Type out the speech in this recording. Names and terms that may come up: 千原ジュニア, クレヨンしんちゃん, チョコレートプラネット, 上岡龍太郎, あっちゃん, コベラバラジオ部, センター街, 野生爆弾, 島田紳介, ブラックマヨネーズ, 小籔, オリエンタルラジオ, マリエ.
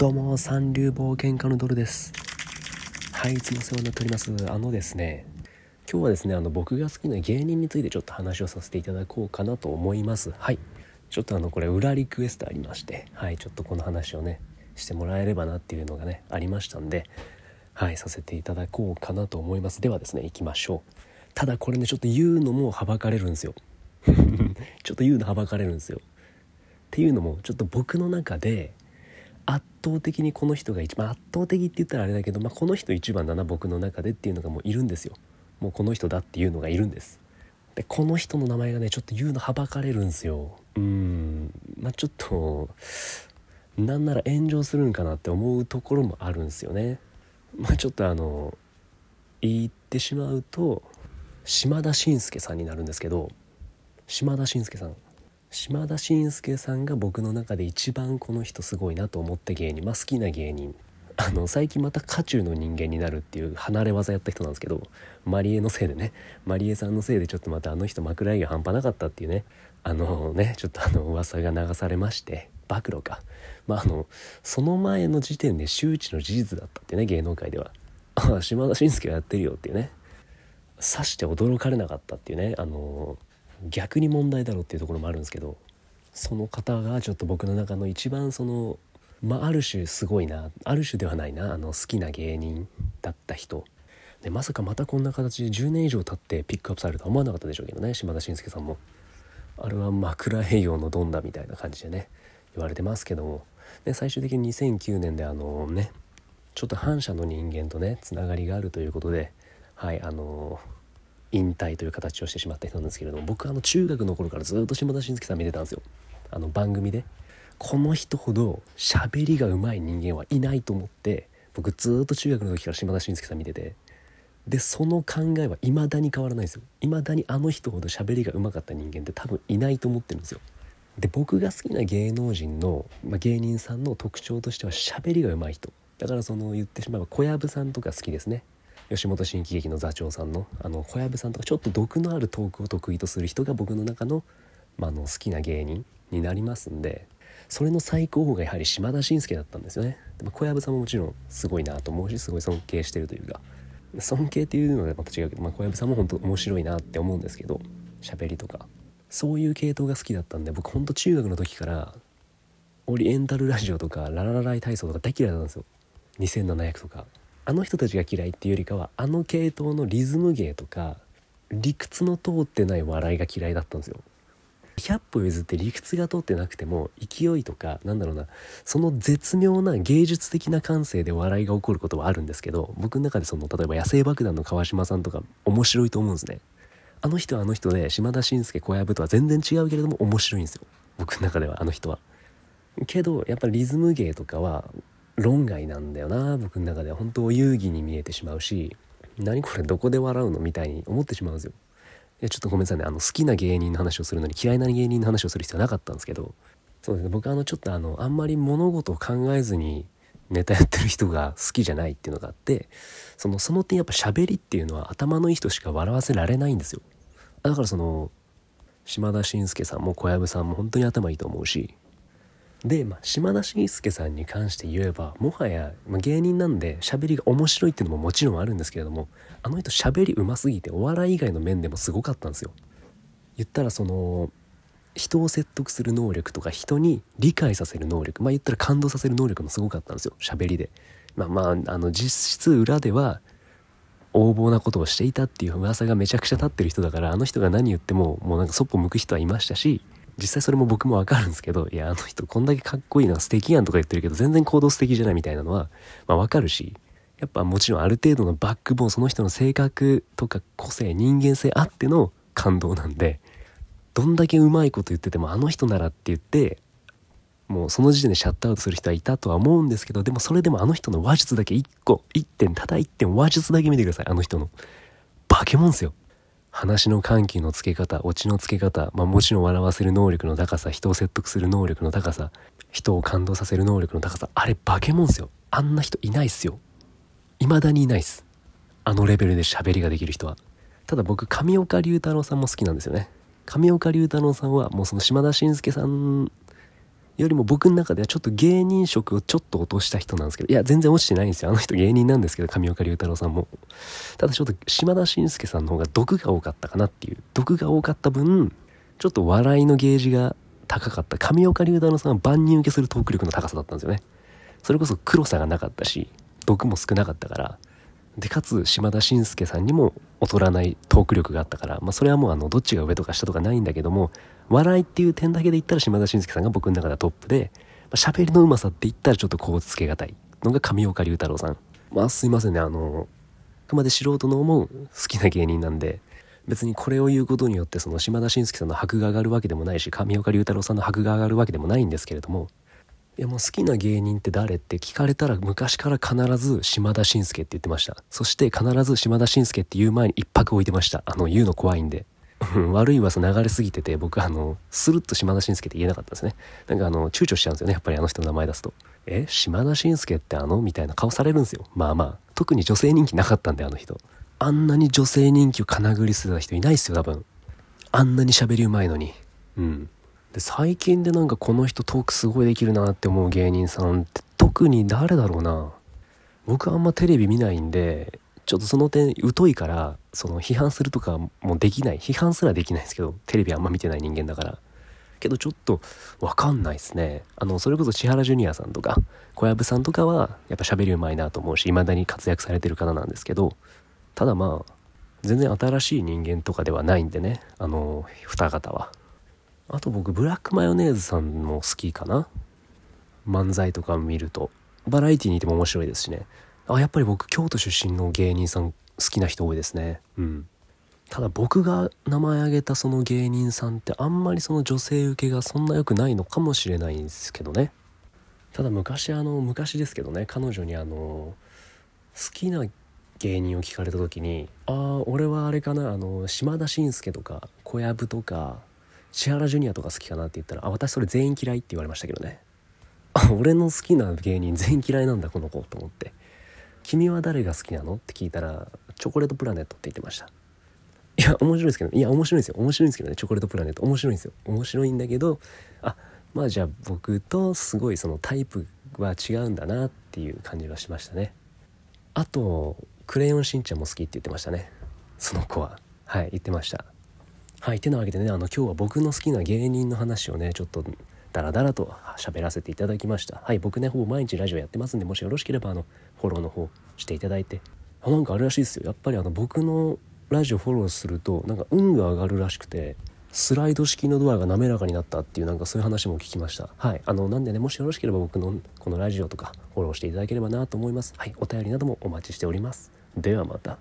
どうも三流冒険家のドルです。はい、いつもお世話になっております。今日はですね僕が好きな芸人についてちょっと話をさせていただこうかなと思います。はい、ちょっとこれ裏リクエストありまして、はいちょっとこの話をねしてもらえればなっていうのがねありましたんで、はい、させていただこうかなと思います。ではですね、行きましょう。ただこれねちょっと言うのもはばかれるんですよっていうのもちょっと僕の中で圧倒的にこの人が一番、圧倒的って言ったらあれだけど、この人一番だな僕の中でっていうのがもういるんですよ。もうこの人だっていうのがいるんです。でこの人の名前がねちょっと言うのはばかれるんですよ。ちょっとなんなら炎上するんかなって思うところもあるんですよね。ちょっと言ってしまうと島田紳介さんになるんですけど、島田紳介さんが僕の中で一番この人すごいなと思った芸人、好きな芸人、最近また渦中の人間になるっていう離れ技やった人なんですけど、マリエのせいでね、マリエさんのせいでちょっとまたあの人枕営業半端なかったっていうね、ちょっと噂が流されまして、暴露か、その前の時点で周知の事実だったってね、芸能界では島田紳介がやってるよっていうね、刺して驚かれなかったっていうね、逆に問題だろっていうところもあるんですけど、その方がちょっと僕の中の一番ある種すごいな、ある種ではないな、好きな芸人だった人で、まさかまたこんな形で10年以上経ってピックアップされるとは思わなかったでしょうけどね。島田紳介さんもあれは枕営業のドンだみたいな感じでね言われてますけども、で最終的に2009年でちょっと反社の人間とねつながりがあるということで、はい引退という形をしてしまった人なんですけれども、僕は中学の頃からずっと島田紳介さん見てたんですよ。番組でこの人ほど喋りが上手い人間はいないと思って僕ずっと中学の時から島田紳介さん見てて、でその考えは未だに変わらないんですよ。未だにあの人ほど喋りが上手かった人間って多分いないと思ってるんですよ。で僕が好きな芸能人の、芸人さんの特徴としては喋りが上手い人だから、言ってしまえば小籔さんとか好きですね。吉本新喜劇の座長さんの小籔さんとかちょっと毒のあるトークを得意とする人が僕の中の、好きな芸人になりますんで、それの最高峰がやはり島田紳介だったんですよね。で小籔さんももちろんすごいなと思うし、すごい尊敬してるというか、尊敬っていうのはまた違うけど、小籔さんも本当面白いなって思うんですけど、喋りとかそういう系統が好きだったんで、僕本当中学の時からオリエンタルラジオとかラララライ体操とか大嫌いだったんですよ。2700とかあの人たちが嫌いっていうよりかは、あの系統のリズム芸とか理屈の通ってない笑いが嫌いだったんですよ。100歩譲って理屈が通ってなくても勢いとかその絶妙な芸術的な感性で笑いが起こることはあるんですけど、僕の中で例えば野生爆弾の川島さんとか面白いと思うんですね。あの人はあの人で島田紳介小籔とは全然違うけれども面白いんですよ、僕の中では。あの人はけどやっぱりリズム芸とかは論外なんだよな、僕の中では。本当お遊戯に見えてしまうし、何これどこで笑うのみたいに思ってしまうんですよ。いやちょっとごめんなさいね、好きな芸人の話をするのに嫌いな芸人の話をする必要はなかったんですけど、そうですね、僕ちょっとあんまり物事を考えずにネタやってる人が好きじゃないっていうのがあって、その点やっぱ喋りっていうのは頭のいい人しか笑わせられないんですよ。だから島田紳介さんも小籔さんも本当に頭いいと思うし、で、島田紳介さんに関して言えばもはや、芸人なんで喋りが面白いっていうのももちろんあるんですけれども、あの人喋りうますぎてお笑い以外の面でもすごかったんですよ。言ったら人を説得する能力とか人に理解させる能力、言ったら感動させる能力もすごかったんですよ、喋りで。実質裏では横暴なことをしていたっていう噂がめちゃくちゃ立ってる人だから、あの人が何言ってもそっぽ向く人はいましたし、実際それも僕もわかるんですけど、いやあの人こんだけかっこいいな素敵やんとか言ってるけど全然行動素敵じゃないみたいなのはわかるし、やっぱもちろんある程度のバックボーン、その人の性格とか個性人間性あっての感動なんで、どんだけうまいこと言っててもあの人ならって言ってもうその時点でシャットアウトする人はいたとは思うんですけど、でもそれでもあの人の話術だけ1点話術だけ見てください。あの人の化け物ですよ。話の緩急のつけ方、オチのつけ方、もちろん笑わせる能力の高さ、人を説得する能力の高さ、人を感動させる能力の高さ、あれ化け物ですよ。あんな人いないっすよ。未だにいないっす、あのレベルで喋りができる人は。ただ僕上岡龍太郎さんも好きなんですよね。上岡龍太郎さんはもう島田紳介さんよりも僕の中ではちょっと芸人色をちょっと落とした人なんですけど、いや全然落ちてないんですよ、あの人芸人なんですけど、上岡龍太郎さんも。ただちょっと島田紳介さんの方が毒が多かったかなっていう、毒が多かった分ちょっと笑いのゲージが高かった。上岡龍太郎さんは万人受けするトーク力の高さだったんですよね。それこそ黒さがなかったし毒も少なかったから、でかつ島田紳介さんにも劣らないトーク力があったから、まあ、それはもうどっちが上とか下とかないんだけども、笑いっていう点だけで言ったら島田紳介さんが僕の中ではトップで、喋りのうまさって言ったらちょっとこうつけがたいのが上岡龍太郎さん。まあすいませんね、あくまで素人の思う好きな芸人なんで、別にこれを言うことによってその島田紳介さんの箔が上がるわけでもないし、上岡龍太郎さんの箔が上がるわけでもないんですけれども、いやもう好きな芸人って誰って聞かれたら昔から必ず島田紳介って言ってました。そして必ず島田紳介って言う前に一泊置いてました。言うの怖いんで悪い噂流れすぎてて、僕スルッと島田紳介って言えなかったんですね。なんか躊躇しちゃうんですよね、やっぱりあの人の名前出すと。島田紳介ってみたいな顔されるんですよ。まあまあ特に女性人気なかったんで、あの人あんなに女性人気をかなぐり捨てた人いないっすよ、多分。あんなに喋りうまいのに。で最近でなんかこの人トークすごいできるなって思う芸人さんって特に誰だろうな。僕あんまテレビ見ないんでちょっとその点疎いから、その批判するとかもできない、批判すらできないですけど、テレビあんま見てない人間だからけどちょっと分かんないですね。それこそ千原ジュニアさんとか小籔さんとかはやっぱ喋りうまいなと思うし、未だに活躍されてる方なんですけど、ただまあ全然新しい人間とかではないんでね、二方は。あと僕ブラックマヨネーズさんも好きかな。漫才とか見るとバラエティにいても面白いですしね。やっぱり僕京都出身の芸人さん好きな人多いですね。ただ僕が名前挙げたその芸人さんってあんまりその女性受けがそんな良くないのかもしれないんですけどね。ただ昔ですけどね、彼女に好きな芸人を聞かれた時に俺はあれかな、島田紳介とか小籔とか千原ジュニアとか好きかなって言ったら、私それ全員嫌いって言われましたけどね。俺の好きな芸人全員嫌いなんだこの子と思って、君は誰が好きなのって聞いたらチョコレートプラネットって言ってました。面白いんですけどね、チョコレートプラネット面白いんだけど、まあじゃあ僕とすごいそのタイプは違うんだなっていう感じはしましたね。あとクレヨンしんちゃんも好きって言ってましたね、その子は。言ってました。てなわけでね、今日は僕の好きな芸人の話をねちょっとダラダラと喋らせていただきました。僕ねほぼ毎日ラジオやってますんで、もしよろしければフォローの方していただいて、なんかあれらしいですよ、やっぱり僕のラジオフォローするとなんか運が上がるらしくて、スライド式のドアが滑らかになったっていう、なんかそういう話も聞きました。なんでね、もしよろしければ僕のこのラジオとかフォローしていただければなと思います。お便りなどもお待ちしております。ではまた。